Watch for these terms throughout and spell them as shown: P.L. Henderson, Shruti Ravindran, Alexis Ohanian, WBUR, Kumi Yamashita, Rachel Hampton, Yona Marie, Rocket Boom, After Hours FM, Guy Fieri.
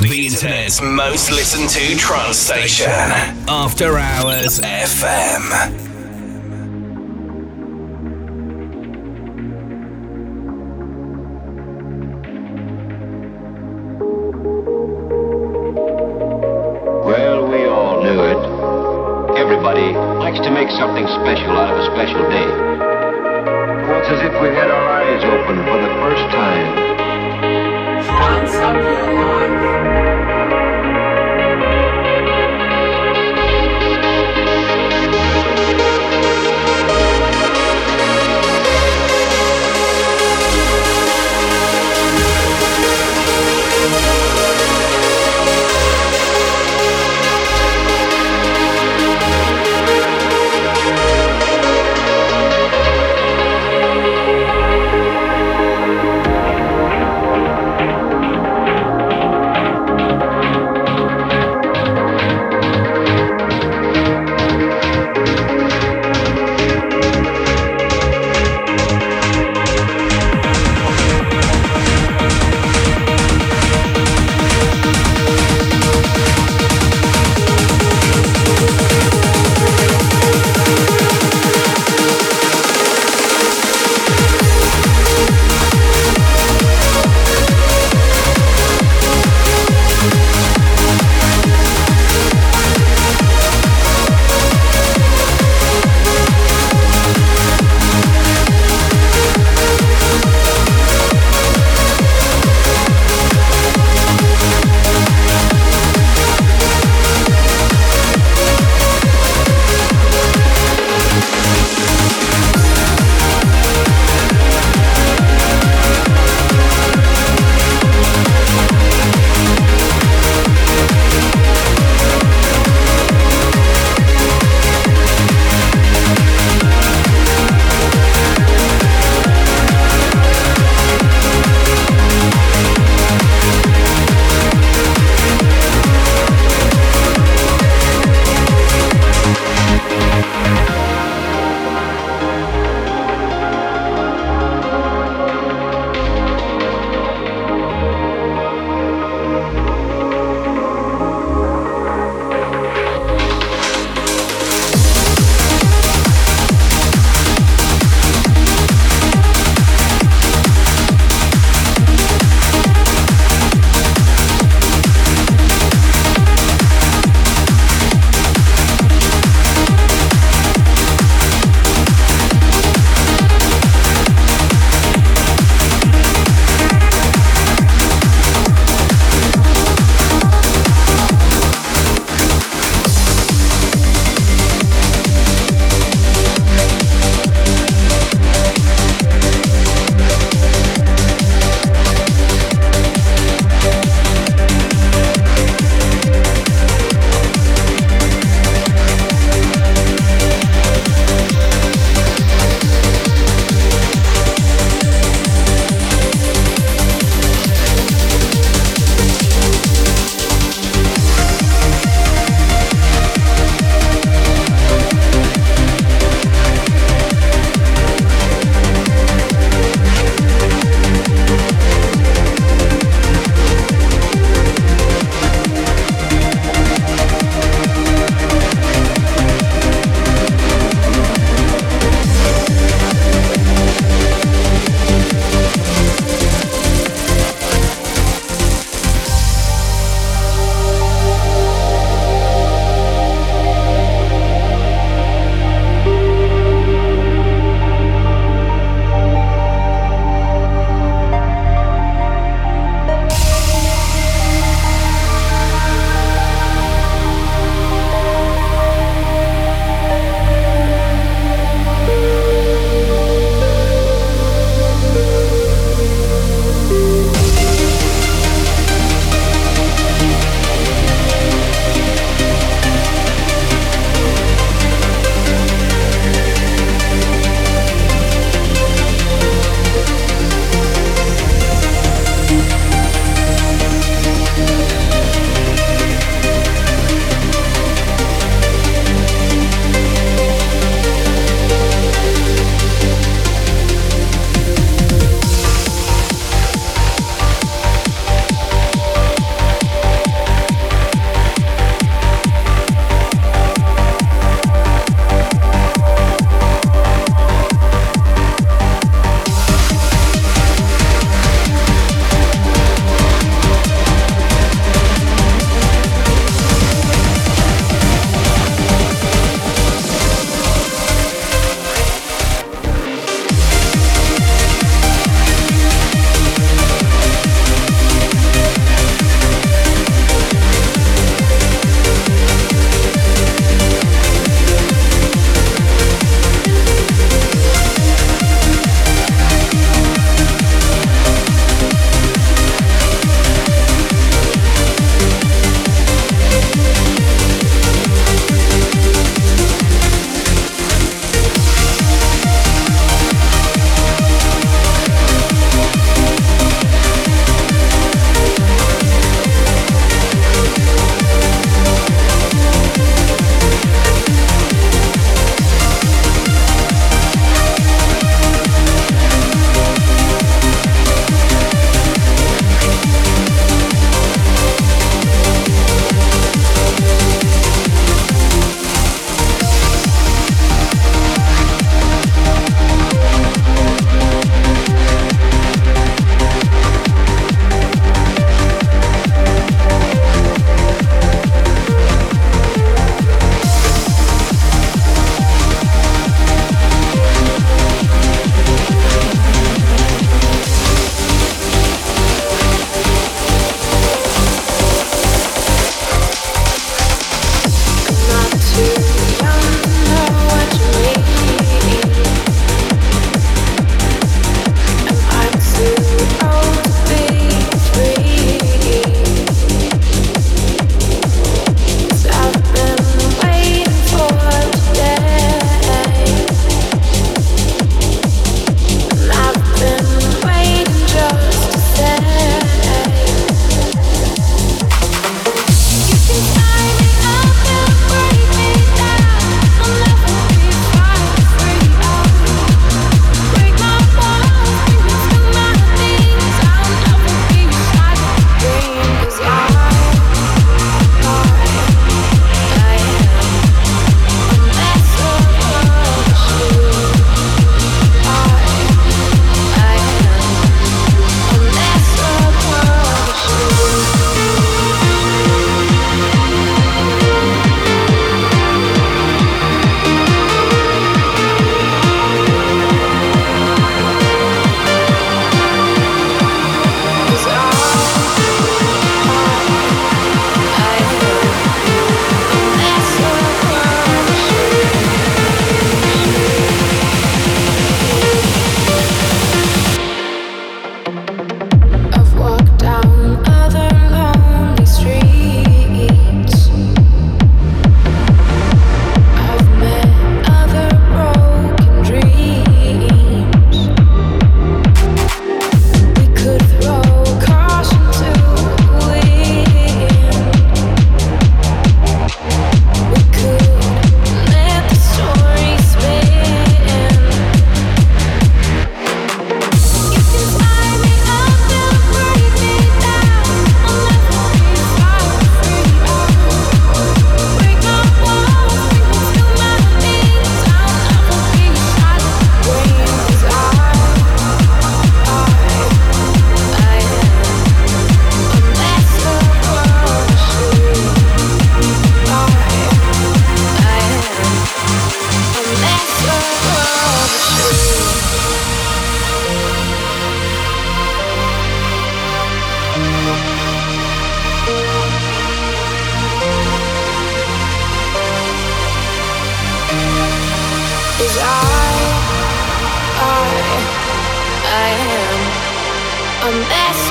The internet's most listened to trance station. After Hours FM. Something special out of a special day. Well, it's as if we had our eyes open for the first time. Trance of your life.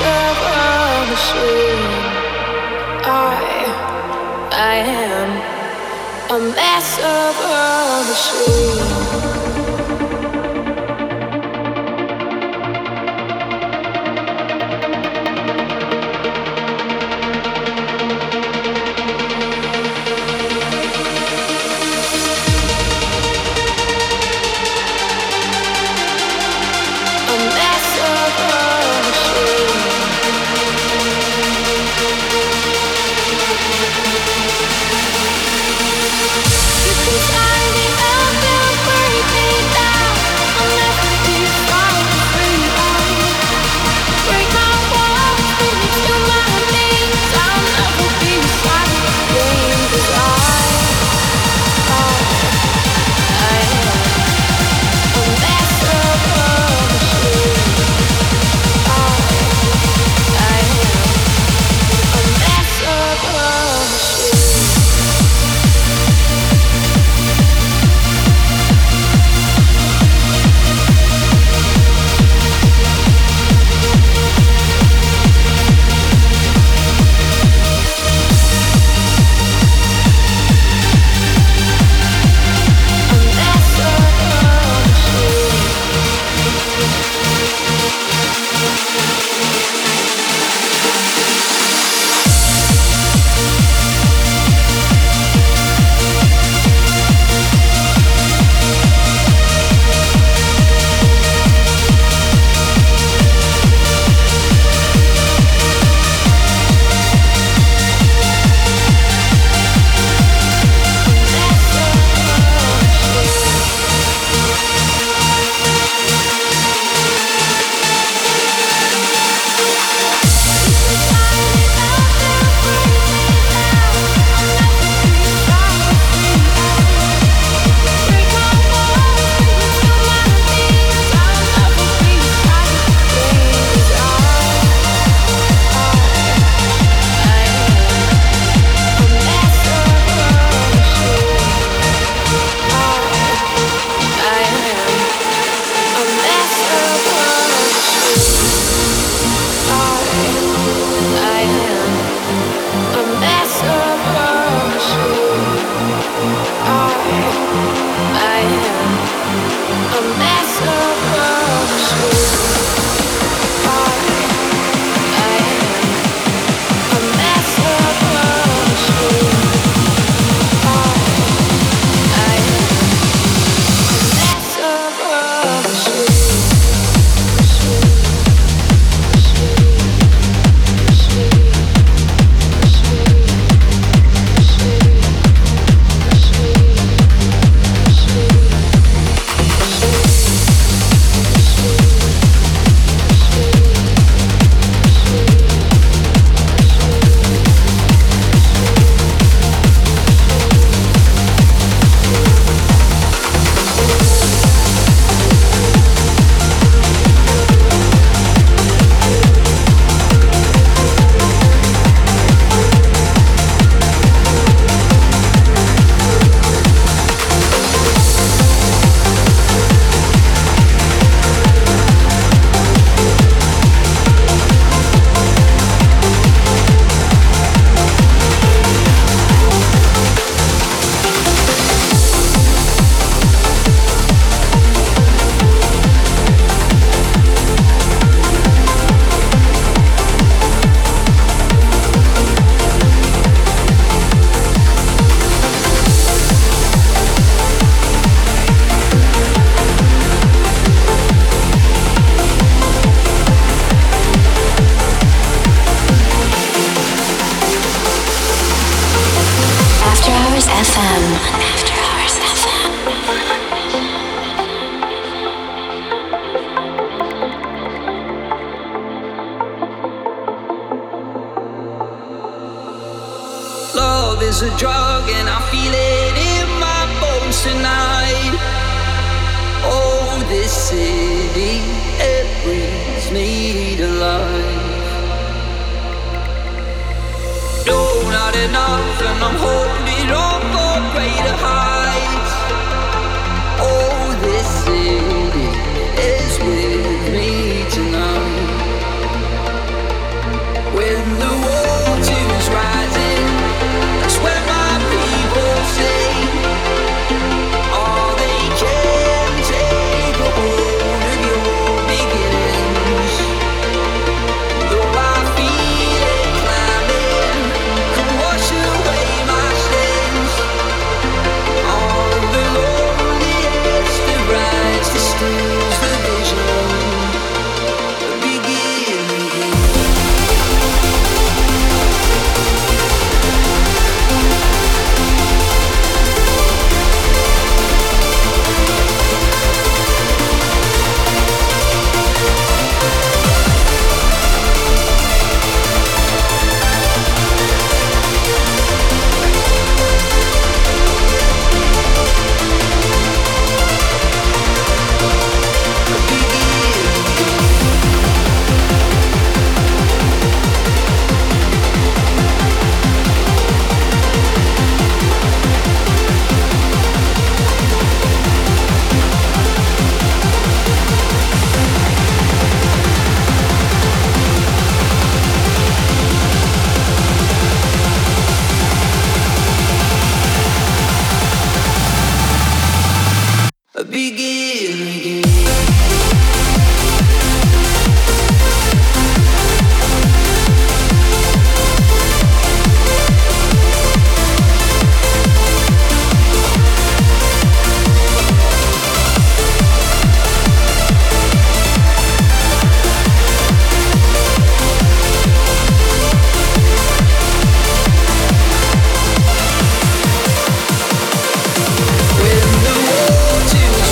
of a machine. I am a mess of a machine.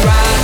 Right.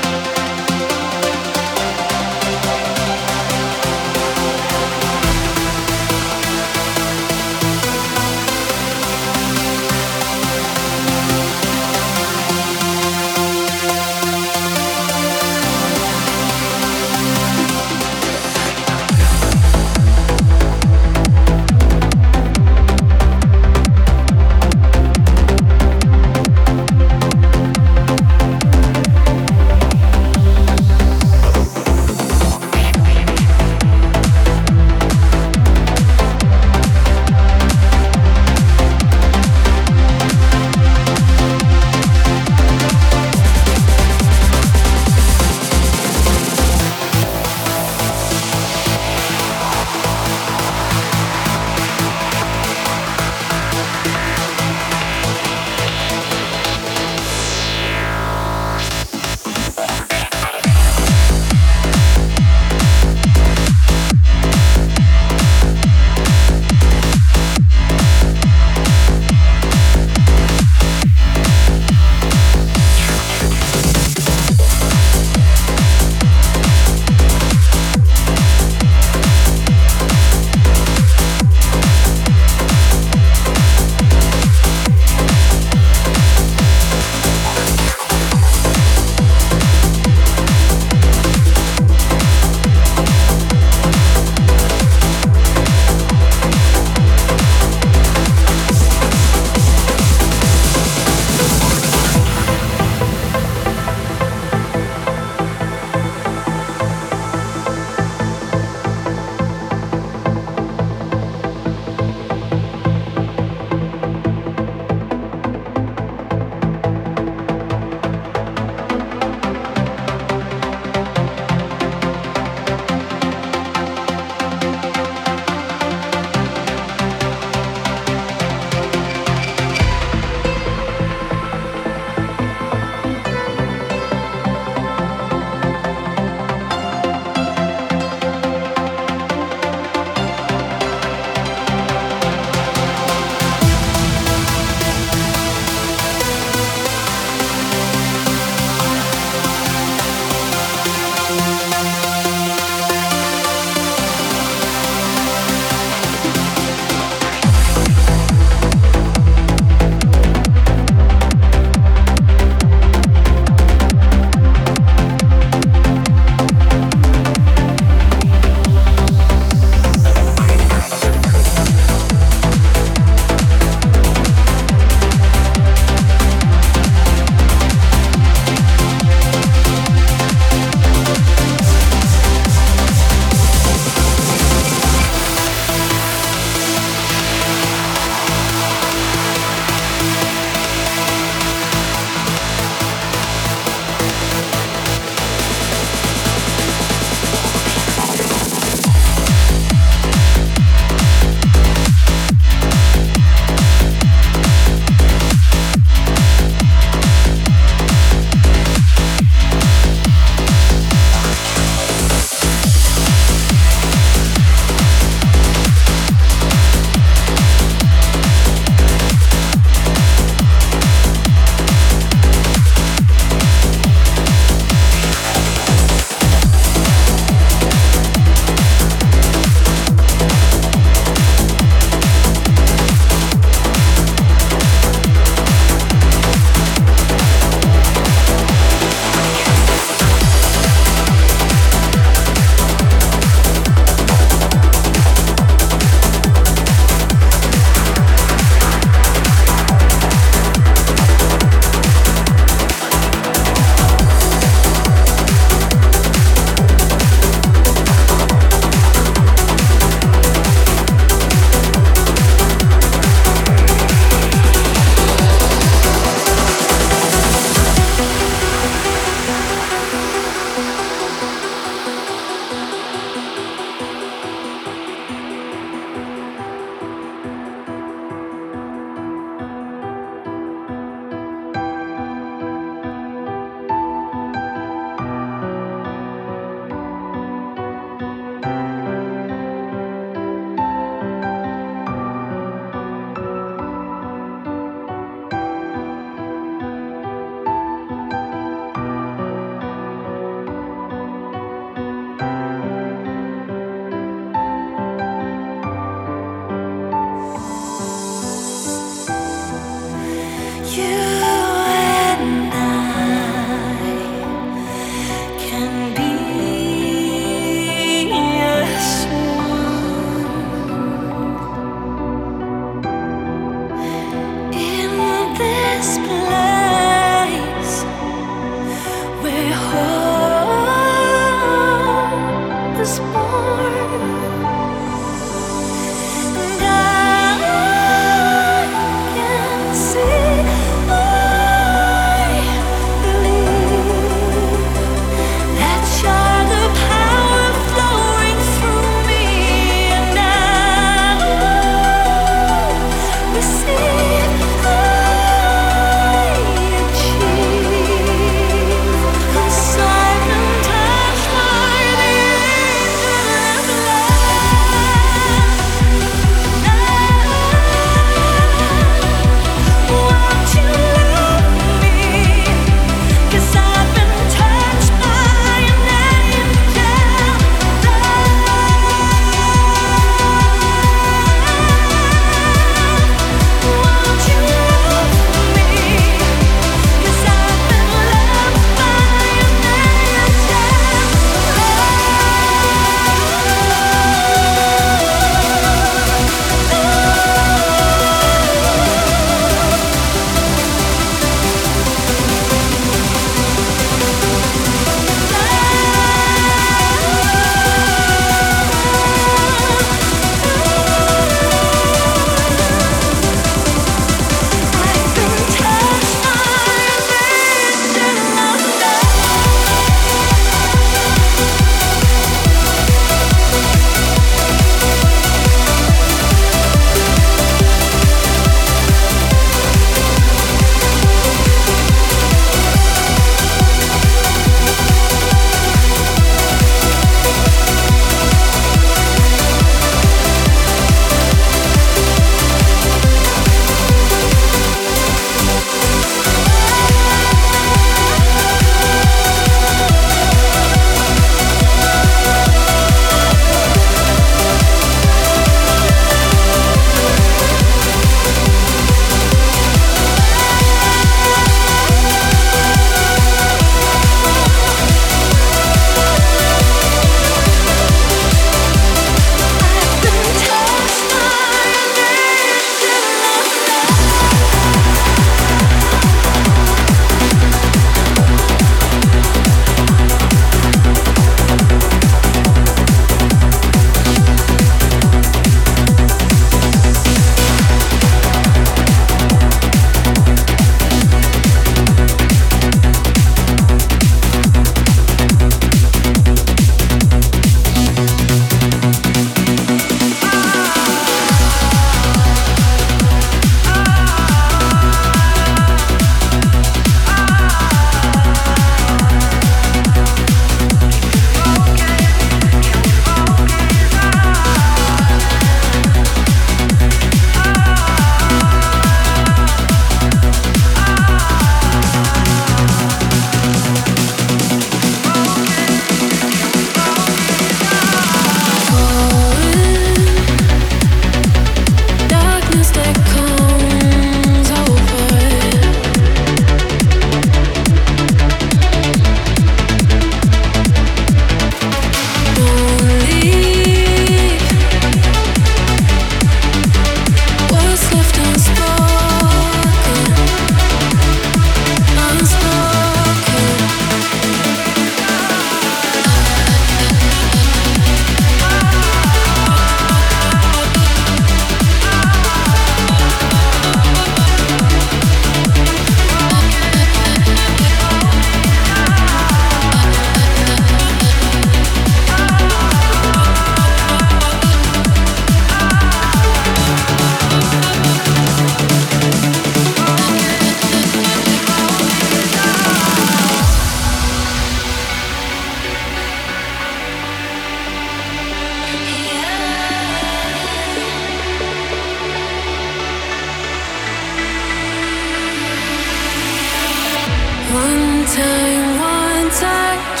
time, one touch,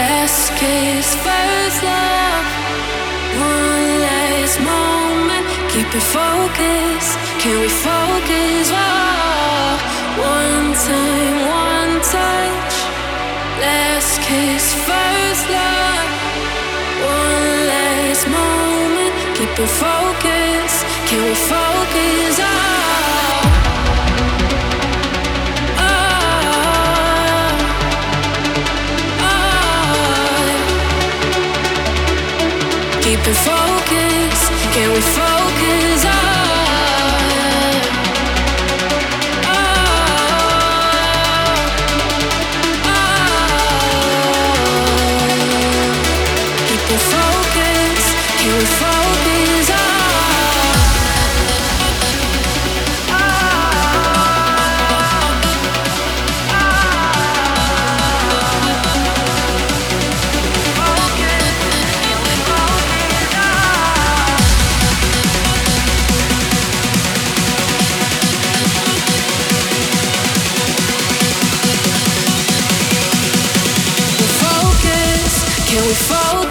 last kiss, first love. One last moment, keep it focused. Can we focus? Oh, one time, one touch, last kiss, first love. One last moment, keep it focused. Can we focus? Oh. Keep it focused, can we focus on? Oh. Keep it focused, can we focus on? One time, one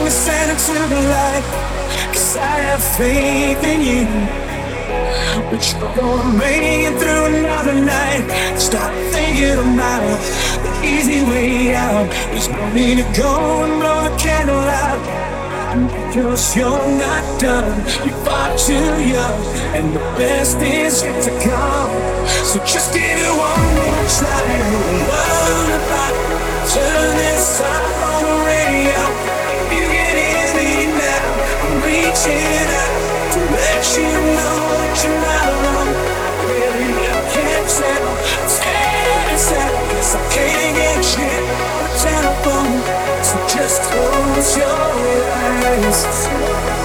Bring the center to the light, 'cause I have faith in you. But you're gonna make it through another night. Stop thinking about the easy way out. There's no need to go and blow a candle out, because you're not done. You fought too young, and the best is yet to come. So just give it one more try. Love the fight. Turn this up on the radio. You can hear me now. I'm reaching out to let you know that you're not alone. Really, I can't tell. It's sad and sad. Guess I can't get shit on the telephone. So just close your eyes. Cause we're all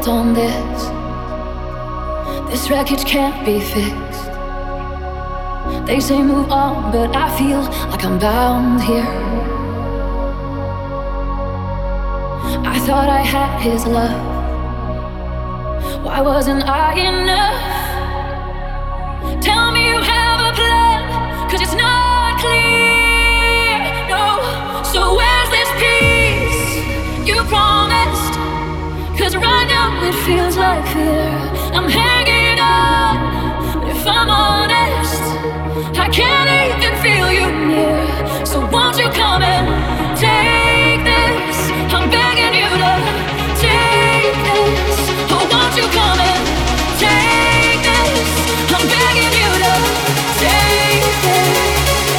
left on this. This wreckage can't be fixed. They say move on, but I feel like I'm bound here. I thought I had his love. Why wasn't I enough? Tell me you have a plan, 'cause it's not clear, no. So where's this peace you promised? 'Cause right now it feels like fear. I'm hanging on, but if I'm honest, I can't even feel you near. So won't you come and take this? I'm begging you to take this. Oh, won't you come and take this? I'm begging you to take this. No.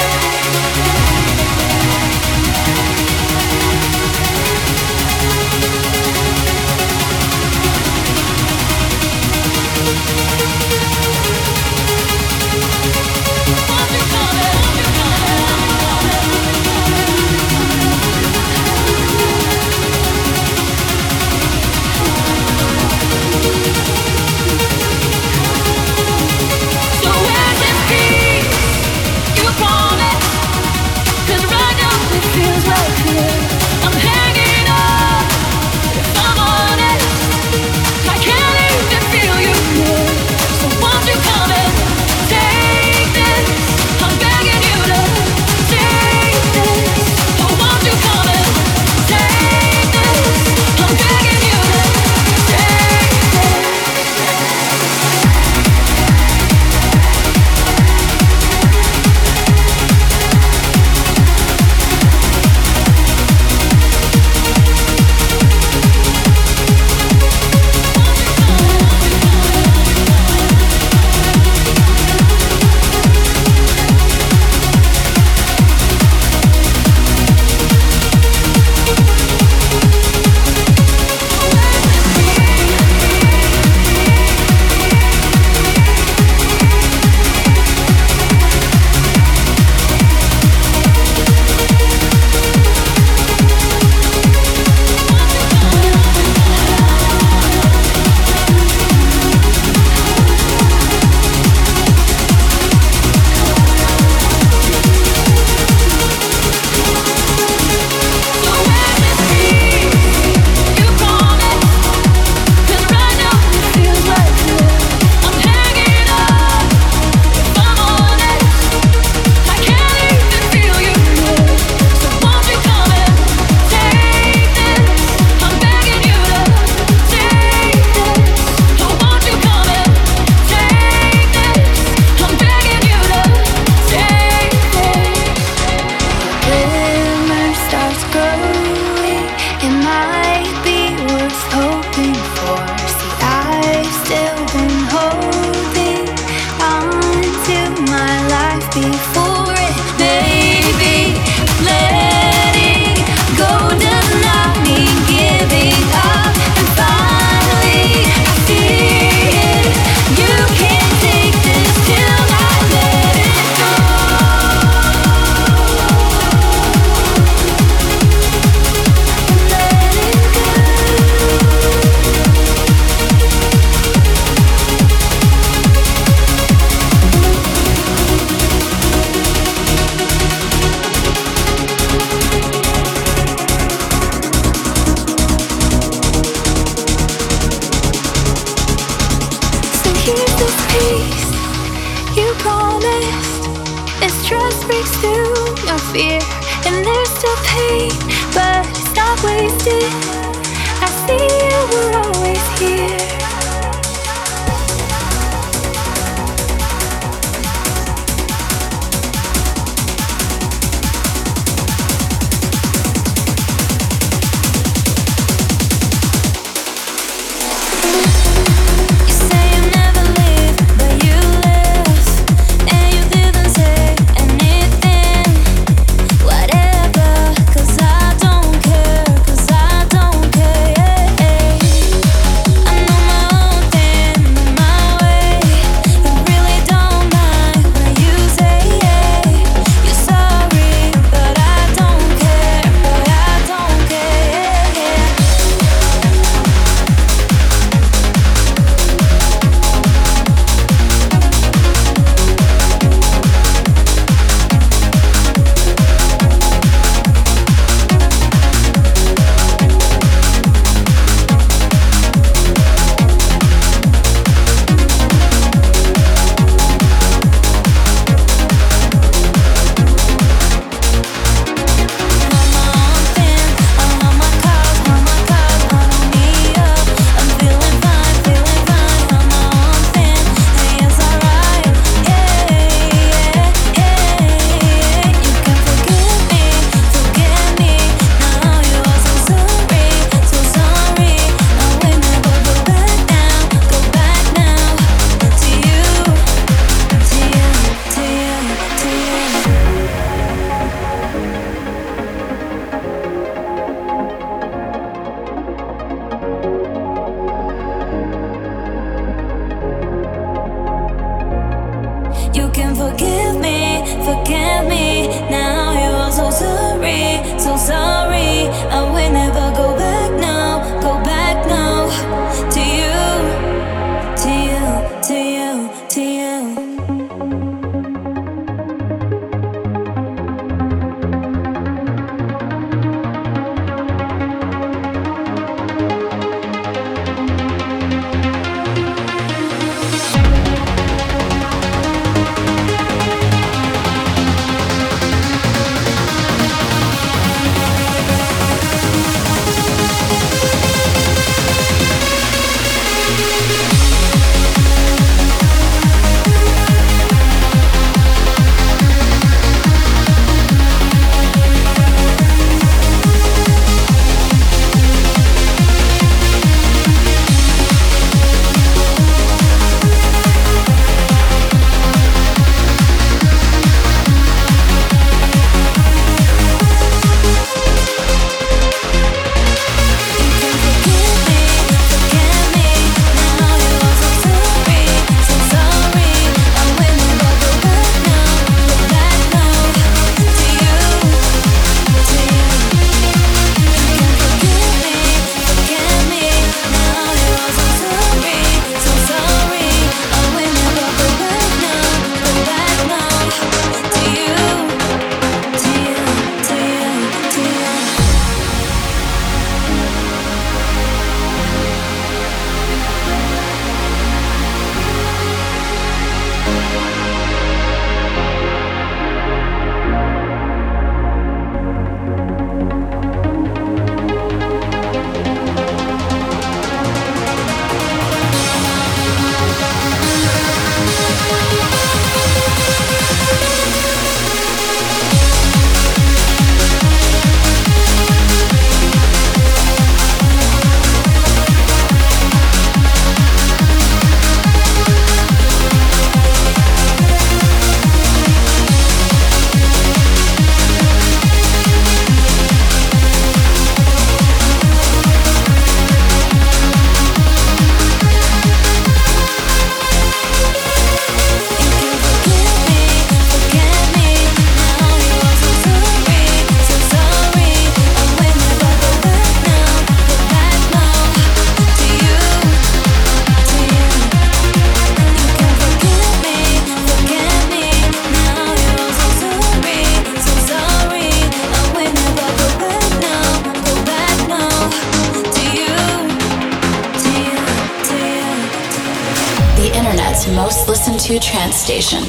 Most listened to trance station,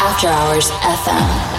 After Hours FM.